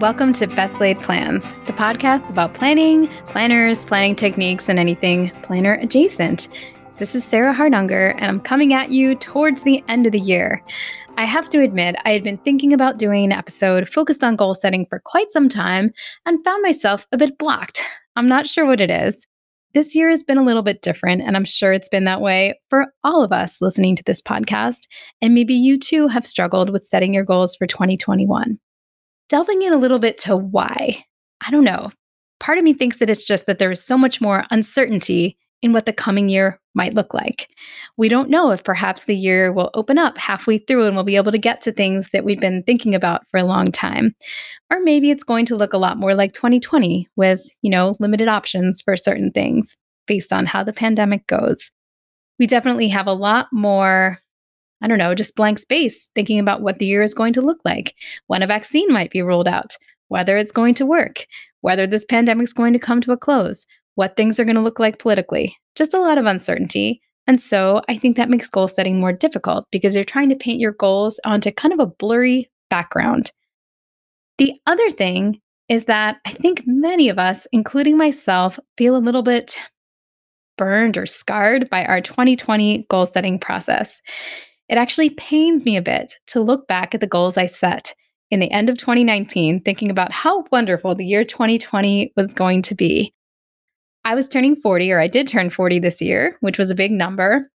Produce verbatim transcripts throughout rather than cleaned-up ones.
welcome to Best Laid Plans, the podcast about planning, planners, planning techniques, and anything planner adjacent. This is Sarah Hardunger, and I'm coming at you towards the end of the year. I have to admit, I had been thinking about doing an episode focused on goal setting for quite some time and found myself a bit blocked. I'm not sure what it is. This year has been a little bit different, and I'm sure it's been that way for all of us listening to this podcast, and maybe you too have struggled with setting your goals for twenty twenty-one. Delving in a little bit to why, I don't know. Part of me thinks that it's just that there is so much more uncertainty in what the coming year might look like. We don't know if perhaps the year will open up halfway through and we'll be able to get to things that we've been thinking about for a long time. Or maybe it's going to look a lot more like twenty twenty with, you know, limited options for certain things based on how the pandemic goes. We definitely have a lot more, I don't know, just blank space thinking about what the year is going to look like, when a vaccine might be rolled out, whether it's going to work, whether this pandemic's going to come to a close, what things are going to look like politically. Just a lot of uncertainty. And so I think that makes goal setting more difficult because you're trying to paint your goals onto kind of a blurry background. The other thing is that I think many of us, including myself, feel a little bit burned or scarred by our twenty twenty goal setting process. It actually pains me a bit to look back at the goals I set in the end of twenty nineteen, thinking about how wonderful the year twenty twenty was going to be. I was turning forty, or I did turn forty this year, which was a big number.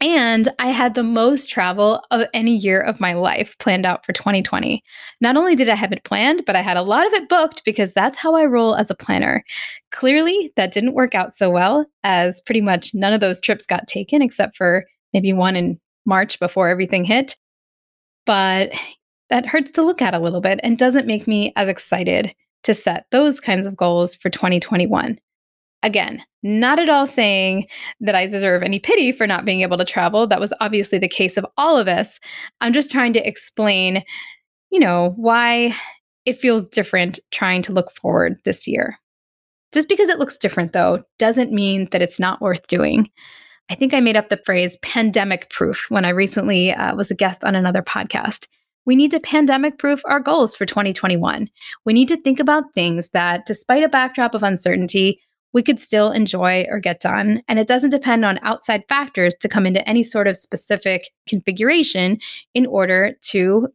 And I had the most travel of any year of my life planned out for twenty twenty. Not only did I have it planned, but I had a lot of it booked because that's how I roll as a planner. Clearly, that didn't work out so well, as pretty much none of those trips got taken except for maybe one in March before everything hit. But that hurts to look at a little bit and doesn't make me as excited to set those kinds of goals for twenty twenty-one. Again, not at all saying that I deserve any pity for not being able to travel. That was obviously the case of all of us. I'm just trying to explain, you know, why it feels different trying to look forward this year. Just because it looks different, though, doesn't mean that it's not worth doing. I think I made up the phrase pandemic proof when I recently uh, was a guest on another podcast. We need to pandemic-proof our goals for twenty twenty-one. We need to think about things that, despite a backdrop of uncertainty, we could still enjoy or get done, and it doesn't depend on outside factors to come into any sort of specific configuration in order to,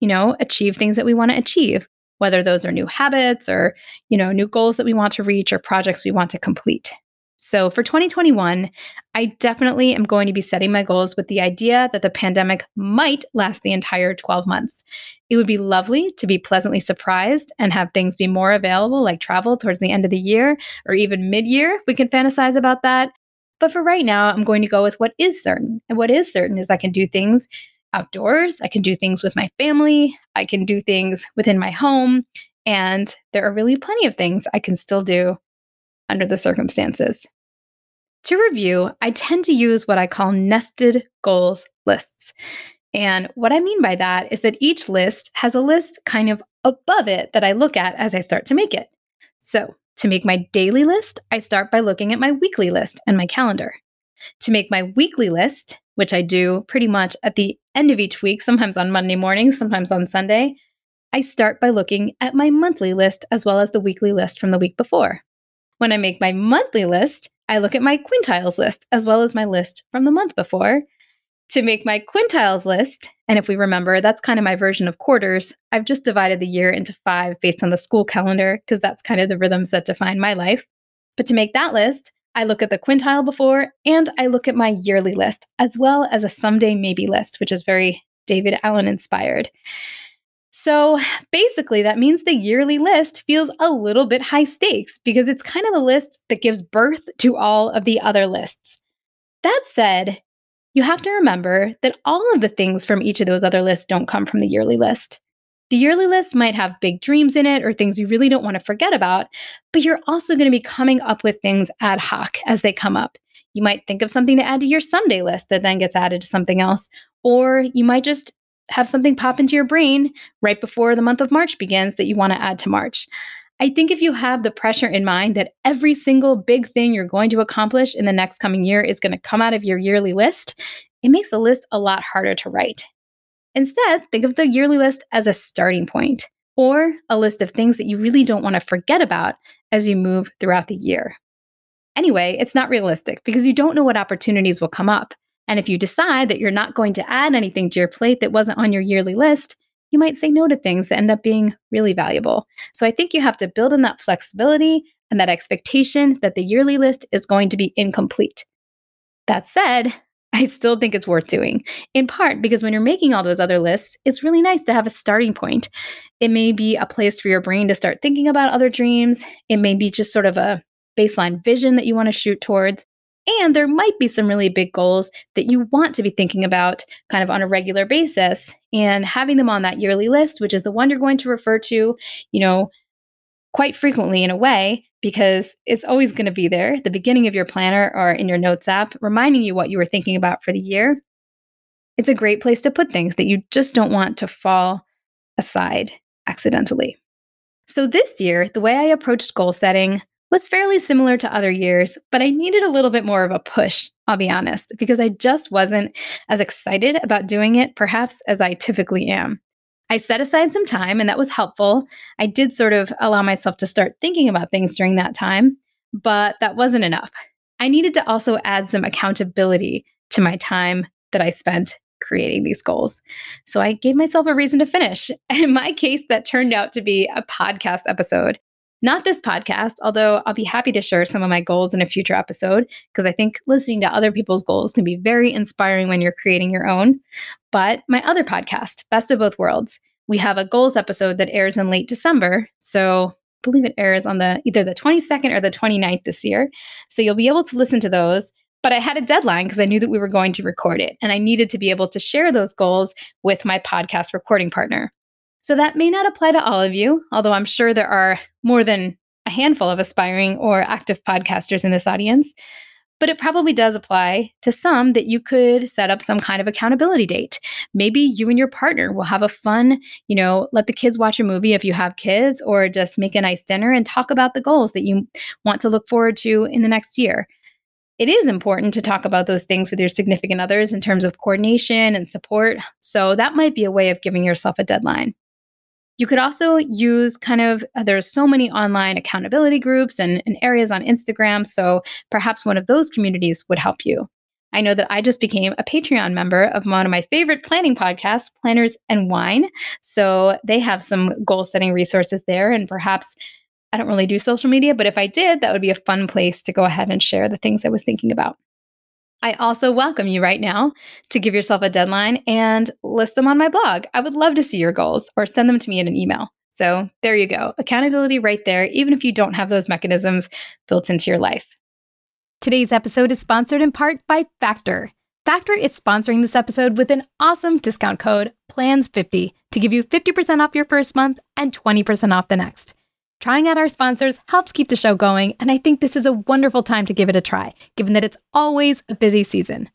you know, achieve things that we want to achieve, whether those are new habits or, you know, new goals that we want to reach or projects we want to complete. So for twenty twenty-one, I definitely am going to be setting my goals with the idea that the pandemic might last the entire twelve months. It would be lovely to be pleasantly surprised and have things be more available, like travel towards the end of the year or even mid-year. We can fantasize about that. But for right now, I'm going to go with what is certain. And what is certain is I can do things outdoors. I can do things with my family. I can do things within my home. And there are really plenty of things I can still do under the circumstances. To review, I tend to use what I call nested goals lists. And what I mean by that is that each list has a list kind of above it that I look at as I start to make it. So to make my daily list, I start by looking at my weekly list and my calendar. To make my weekly list, which I do pretty much at the end of each week, sometimes on Monday morning, sometimes on Sunday, I start by looking at my monthly list as well as the weekly list from the week before. When I make my monthly list, I look at my quintiles list as well as my list from the month before. To make my quintiles list, and if we remember, that's kind of my version of quarters, I've just divided the year into five based on the school calendar because that's kind of the rhythms that define my life. But to make that list, I look at the quintile before and I look at my yearly list as well as a someday maybe list, which is very David Allen inspired. So basically, that means the yearly list feels a little bit high stakes because it's kind of the list that gives birth to all of the other lists. That said, you have to remember that all of the things from each of those other lists don't come from the yearly list. The yearly list might have big dreams in it or things you really don't want to forget about, but you're also going to be coming up with things ad hoc as they come up. You might think of something to add to your someday list that then gets added to something else, or you might just have something pop into your brain right before the month of March begins that you want to add to March. I think if you have the pressure in mind that every single big thing you're going to accomplish in the next coming year is going to come out of your yearly list, it makes the list a lot harder to write. Instead, think of the yearly list as a starting point, or a list of things that you really don't want to forget about as you move throughout the year. Anyway, it's not realistic because you don't know what opportunities will come up. And if you decide that you're not going to add anything to your plate that wasn't on your yearly list, you might say no to things that end up being really valuable. So I think you have to build in that flexibility and that expectation that the yearly list is going to be incomplete. That said, I still think it's worth doing, in part because when you're making all those other lists, it's really nice to have a starting point. It may be a place for your brain to start thinking about other dreams. It may be just sort of a baseline vision that you want to shoot towards. And there might be some really big goals that you want to be thinking about kind of on a regular basis, and having them on that yearly list, which is the one you're going to refer to, you know, quite frequently in a way, because it's always going to be there at the beginning of your planner or in your notes app, reminding you what you were thinking about for the year. It's a great place to put things that you just don't want to fall aside accidentally. So this year, the way I approached goal setting was fairly similar to other years, but I needed a little bit more of a push, I'll be honest, because I just wasn't as excited about doing it, perhaps, as I typically am. I set aside some time, and that was helpful. I did sort of allow myself to start thinking about things during that time, but that wasn't enough. I needed to also add some accountability to my time that I spent creating these goals. So I gave myself a reason to finish. And in my case, that turned out to be a podcast episode. Not this podcast, although I'll be happy to share some of my goals in a future episode, because I think listening to other people's goals can be very inspiring when you're creating your own. But my other podcast, Best of Both Worlds, we have a goals episode that airs in late December. So I believe it airs on the either the twenty-second or the twenty-ninth this year. So you'll be able to listen to those. But I had a deadline because I knew that we were going to record it, and I needed to be able to share those goals with my podcast recording partner. So that may not apply to all of you, although I'm sure there are more than a handful of aspiring or active podcasters in this audience, but it probably does apply to some that you could set up some kind of accountability date. Maybe you and your partner will have a fun, you know, let the kids watch a movie if you have kids, or just make a nice dinner and talk about the goals that you want to look forward to in the next year. It is important to talk about those things with your significant others in terms of coordination and support. So that might be a way of giving yourself a deadline. You could also use kind of, there's so many online accountability groups and, and areas on Instagram, so perhaps one of those communities would help you. I know that I just became a Patreon member of one of my favorite planning podcasts, Planners and Wine, so they have some goal-setting resources there, and perhaps, I don't really do social media, but if I did, that would be a fun place to go ahead and share the things I was thinking about. I also welcome you right now to give yourself a deadline and list them on my blog. I would love to see your goals, or send them to me in an email. So there you go. Accountability right there, even if you don't have those mechanisms built into your life. Today's episode is sponsored in part by Factor. Factor is sponsoring this episode with an awesome discount code, plans fifty, to give you fifty percent off your first month and twenty percent off the next. Trying out our sponsors helps keep the show going, and I think this is a wonderful time to give it a try, given that it's always a busy season.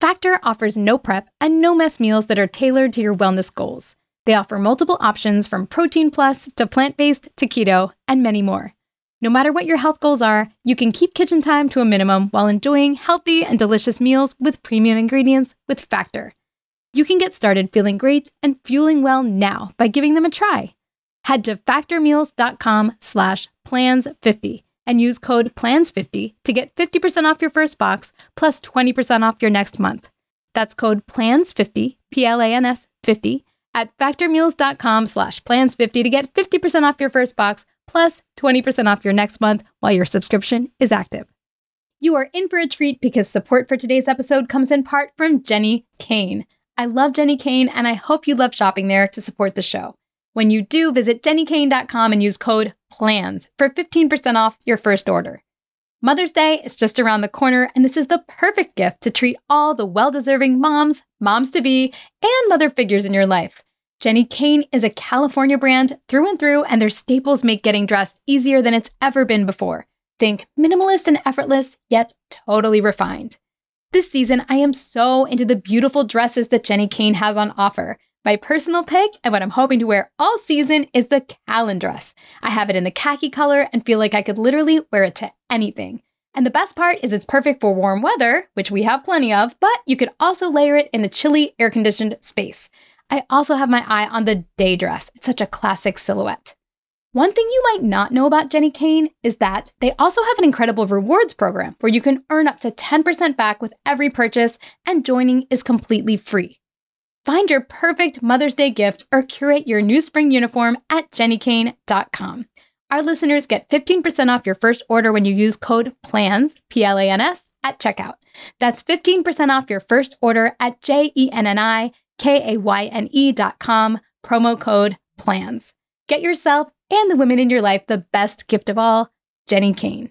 Factor offers no prep and no mess meals that are tailored to your wellness goals. They offer multiple options from protein plus to plant-based to keto and many more. No matter what your health goals are, you can keep kitchen time to a minimum while enjoying healthy and delicious meals with premium ingredients with Factor. You can get started feeling great and fueling well now by giving them a try. Head to factormeals.com slash plans50 and use code plans fifty to get fifty percent off your first box plus twenty percent off your next month. That's code plans fifty, P L A N S fifty, at factormeals.com slash plans50 to get fifty percent off your first box plus twenty percent off your next month while your subscription is active. You are in for a treat because support for today's episode comes in part from Jenni Kayne. I love Jenni Kayne, and I hope you love shopping there to support the show. When you do, visit jenni kayne dot com and use code PLANS for fifteen percent off your first order. Mother's Day is just around the corner, and this is the perfect gift to treat all the well-deserving moms, moms-to-be, and mother figures in your life. Jenni Kayne is a California brand through and through, and their staples make getting dressed easier than it's ever been before. Think minimalist and effortless, yet totally refined. This season, I am so into the beautiful dresses that Jenni Kayne has on offer. My personal pick, and what I'm hoping to wear all season, is the Calendar dress. I have it in the khaki color and feel like I could literally wear it to anything. And the best part is it's perfect for warm weather, which we have plenty of, but you could also layer it in a chilly, air-conditioned space. I also have my eye on the day dress. It's such a classic silhouette. One thing you might not know about Jenni Kayne is that they also have an incredible rewards program where you can earn up to ten percent back with every purchase, and joining is completely free. Find your perfect Mother's Day gift or curate your new spring uniform at jenni kayne dot com. Our listeners get fifteen percent off your first order when you use code PLANS, P L A N S, at checkout. That's fifteen percent off your first order at J E N N I K A Y N E dot com, promo code PLANS. Get yourself and the women in your life the best gift of all, Jenni Kayne.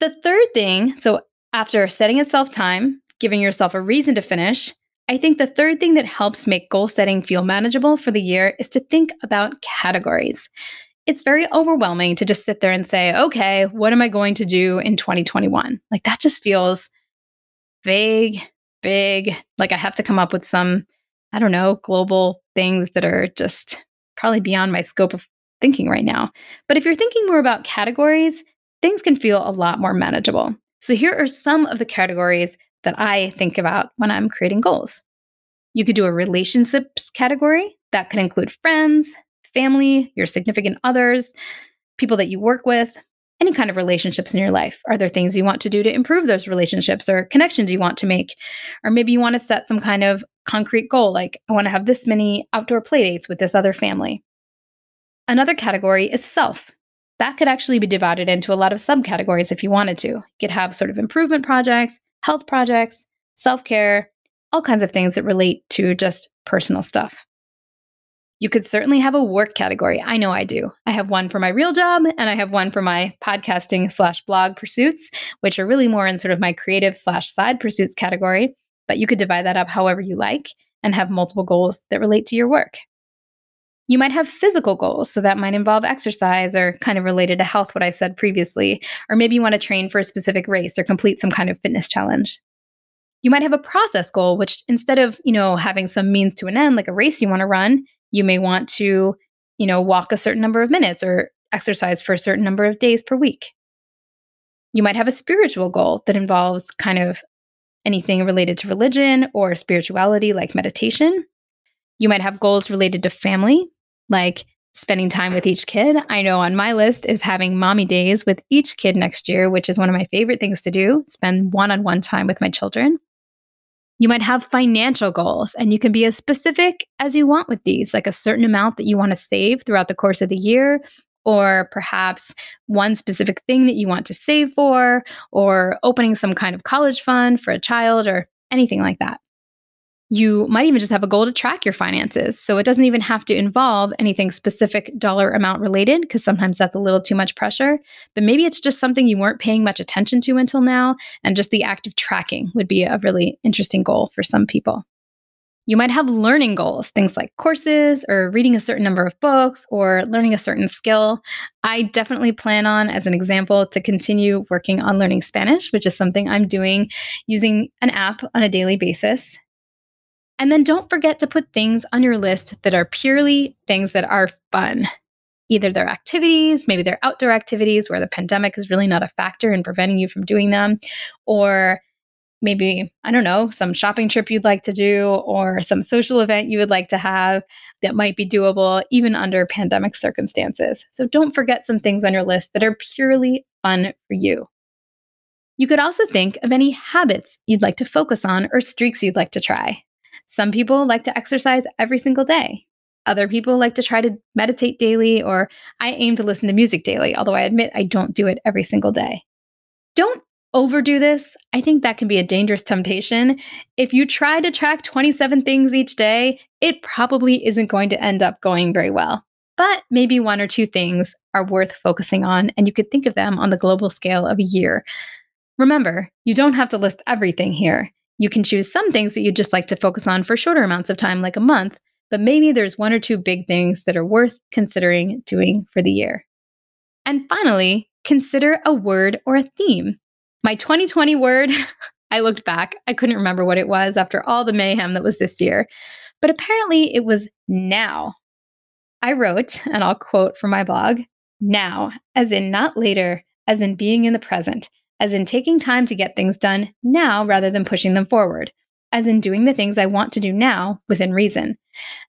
The third thing, so after setting itself time, giving yourself a reason to finish, I think the third thing that helps make goal setting feel manageable for the year is to think about categories. It's very overwhelming to just sit there and say, okay, what am I going to do in twenty twenty-one? Like that just feels vague, big, like I have to come up with some, I don't know, global things that are just probably beyond my scope of thinking right now. But if you're thinking more about categories, things can feel a lot more manageable. So here are some of the categories that I think about when I'm creating goals. You could do a relationships category. That could include friends, family, your significant others, people that you work with, any kind of relationships in your life. Are there things you want to do to improve those relationships or connections you want to make? Or maybe you want to set some kind of concrete goal, like I want to have this many outdoor play dates with this other family. Another category is self. That could actually be divided into a lot of subcategories if you wanted to. You could have sort of improvement projects, health projects, self-care, all kinds of things that relate to just personal stuff. You could certainly have a work category. I know I do. I have one for my real job and I have one for my podcasting slash blog pursuits, which are really more in sort of my creative slash side pursuits category. But you could divide that up however you like and have multiple goals that relate to your work. You might have physical goals, so that might involve exercise or kind of related to health, what I said previously, or maybe you want to train for a specific race or complete some kind of fitness challenge. You might have a process goal, which instead of, you know, having some means to an end, like a race you want to run, you may want to, you know, walk a certain number of minutes or exercise for a certain number of days per week. You might have a spiritual goal that involves kind of anything related to religion or spirituality, like meditation. You might have goals related to family, like spending time with each kid. I know on my list is having mommy days with each kid next year, which is one of my favorite things to do, spend one-on-one time with my children. You might have financial goals, and you can be as specific as you want with these, like a certain amount that you want to save throughout the course of the year, or perhaps one specific thing that you want to save for, or opening some kind of college fund for a child or anything like that. You might even just have a goal to track your finances. So it doesn't even have to involve anything specific dollar amount related, because sometimes that's a little too much pressure. But maybe it's just something you weren't paying much attention to until now. And just the act of tracking would be a really interesting goal for some people. You might have learning goals, things like courses or reading a certain number of books or learning a certain skill. I definitely plan on, as an example, to continue working on learning Spanish, which is something I'm doing using an app on a daily basis. And then don't forget to put things on your list that are purely things that are fun. Either they're activities, maybe they're outdoor activities where the pandemic is really not a factor in preventing you from doing them, or maybe, I don't know, some shopping trip you'd like to do or some social event you would like to have that might be doable even under pandemic circumstances. So don't forget some things on your list that are purely fun for you. You could also think of any habits you'd like to focus on or streaks you'd like to try. Some people like to exercise every single day. Other people like to try to meditate daily, or I aim to listen to music daily, although I admit I don't do it every single day. Don't overdo this. I think that can be a dangerous temptation. If you try to track twenty-seven things each day, it probably isn't going to end up going very well. But maybe one or two things are worth focusing on, and you could think of them on the global scale of a year. Remember, you don't have to list everything here. You can choose some things that you'd just like to focus on for shorter amounts of time, like a month, but maybe there's one or two big things that are worth considering doing for the year. And finally, consider a word or a theme. My twenty twenty word, I looked back, I couldn't remember what it was after all the mayhem that was this year, but apparently it was now. I wrote, and I'll quote from my blog, now, as in not later, as in being in the present, as in taking time to get things done now rather than pushing them forward, as in doing the things I want to do now within reason,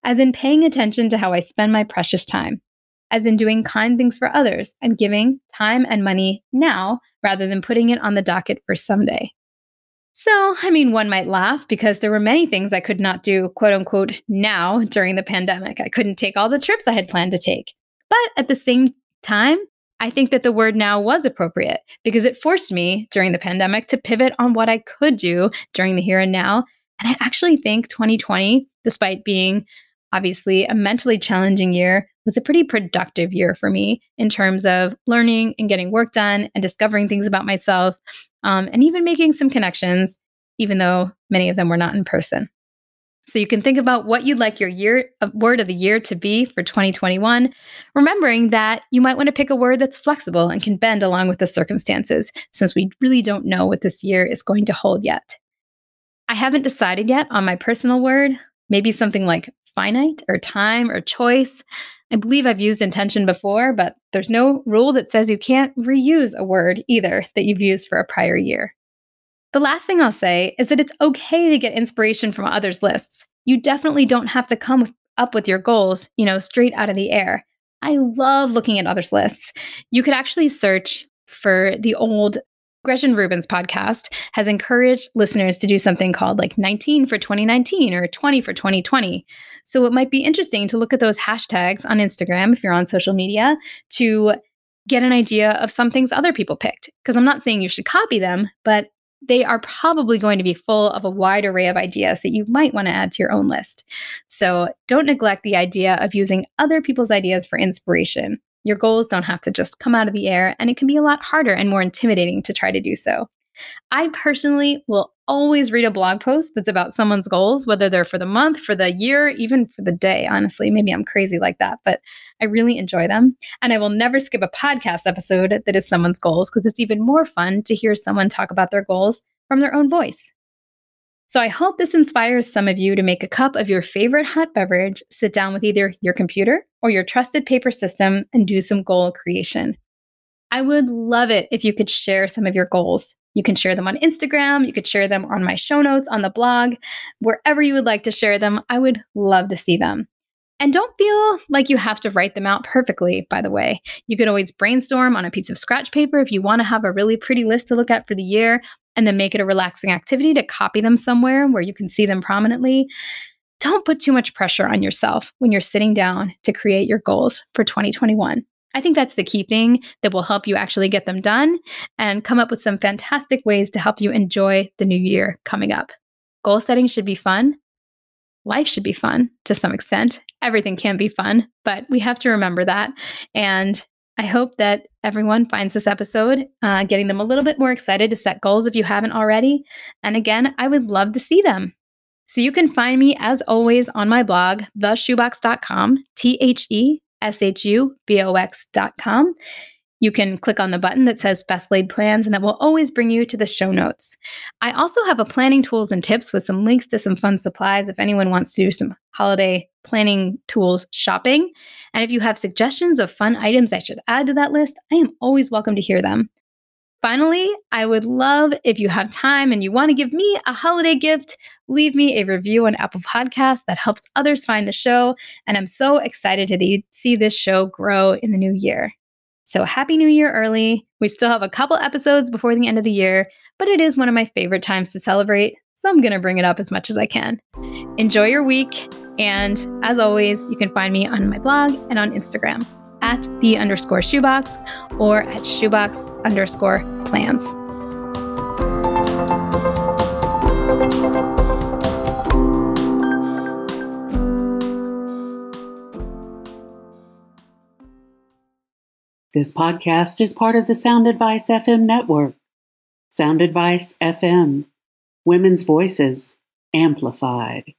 as in paying attention to how I spend my precious time, as in doing kind things for others and giving time and money now rather than putting it on the docket for someday. So, I mean, one might laugh because there were many things I could not do, quote unquote, now during the pandemic. I couldn't take all the trips I had planned to take. But at the same time, I think that the word now was appropriate because it forced me during the pandemic to pivot on what I could do during the here and now. And I actually think twenty twenty, despite being obviously a mentally challenging year, was a pretty productive year for me in terms of learning and getting work done and discovering things about myself, um, and even making some connections, even though many of them were not in person. So you can think about what you'd like your year uh, word of the year to be for twenty twenty-one, remembering that you might want to pick a word that's flexible and can bend along with the circumstances, since we really don't know what this year is going to hold yet. I haven't decided yet on my personal word, maybe something like finite or time or choice. I believe I've used intention before, but there's no rule that says you can't reuse a word either that you've used for a prior year. The last thing I'll say is that it's okay to get inspiration from others' lists. You definitely don't have to come up with your goals, you know, straight out of the air. I love looking at others' lists. You could actually search for the old Gretchen Rubin's podcast has encouraged listeners to do something called like nineteen for twenty nineteen or twenty for twenty twenty. So it might be interesting to look at those hashtags on Instagram if you're on social media to get an idea of some things other people picked. Because I'm not saying you should copy them, but they are probably going to be full of a wide array of ideas that you might want to add to your own list. So don't neglect the idea of using other people's ideas for inspiration. Your goals don't have to just come out of the air, and it can be a lot harder and more intimidating to try to do so. I personally will always read a blog post that's about someone's goals, whether they're for the month, for the year, even for the day, honestly. Maybe I'm crazy like that, but I really enjoy them. And I will never skip a podcast episode that is someone's goals because it's even more fun to hear someone talk about their goals from their own voice. So I hope this inspires some of you to make a cup of your favorite hot beverage, sit down with either your computer or your trusted paper system, and do some goal creation. I would love it if you could share some of your goals. You can share them on Instagram. You could share them on my show notes, on the blog, wherever you would like to share them. I would love to see them. And don't feel like you have to write them out perfectly, by the way. You could always brainstorm on a piece of scratch paper if you want to have a really pretty list to look at for the year, and then make it a relaxing activity to copy them somewhere where you can see them prominently. Don't put too much pressure on yourself when you're sitting down to create your goals for twenty twenty-one. I think that's the key thing that will help you actually get them done and come up with some fantastic ways to help you enjoy the new year coming up. Goal setting should be fun. Life should be fun to some extent. Everything can be fun, but we have to remember that. And I hope that everyone finds this episode uh, getting them a little bit more excited to set goals if you haven't already. And again, I would love to see them. So you can find me, as always, on my blog, the shoebox dot com, T H E S H U B O X dot com. You can click on the button that says Best Laid Plans, and that will always bring you to the show notes. I also have a planning tools and tips with some links to some fun supplies if anyone wants to do some holiday planning tools shopping. And if you have suggestions of fun items I should add to that list, I am always welcome to hear them. Finally, I would love if you have time and you want to give me a holiday gift, leave me a review on Apple Podcasts. That helps others find the show. And I'm so excited to see this show grow in the new year. So happy New Year early. We still have a couple episodes before the end of the year, but it is one of my favorite times to celebrate, so I'm going to bring it up as much as I can. Enjoy your week, and as always, you can find me on my blog and on Instagram at the underscore shoebox or at shoebox underscore plans. This podcast is part of the Sound Advice F M network. Sound Advice F M, women's voices amplified.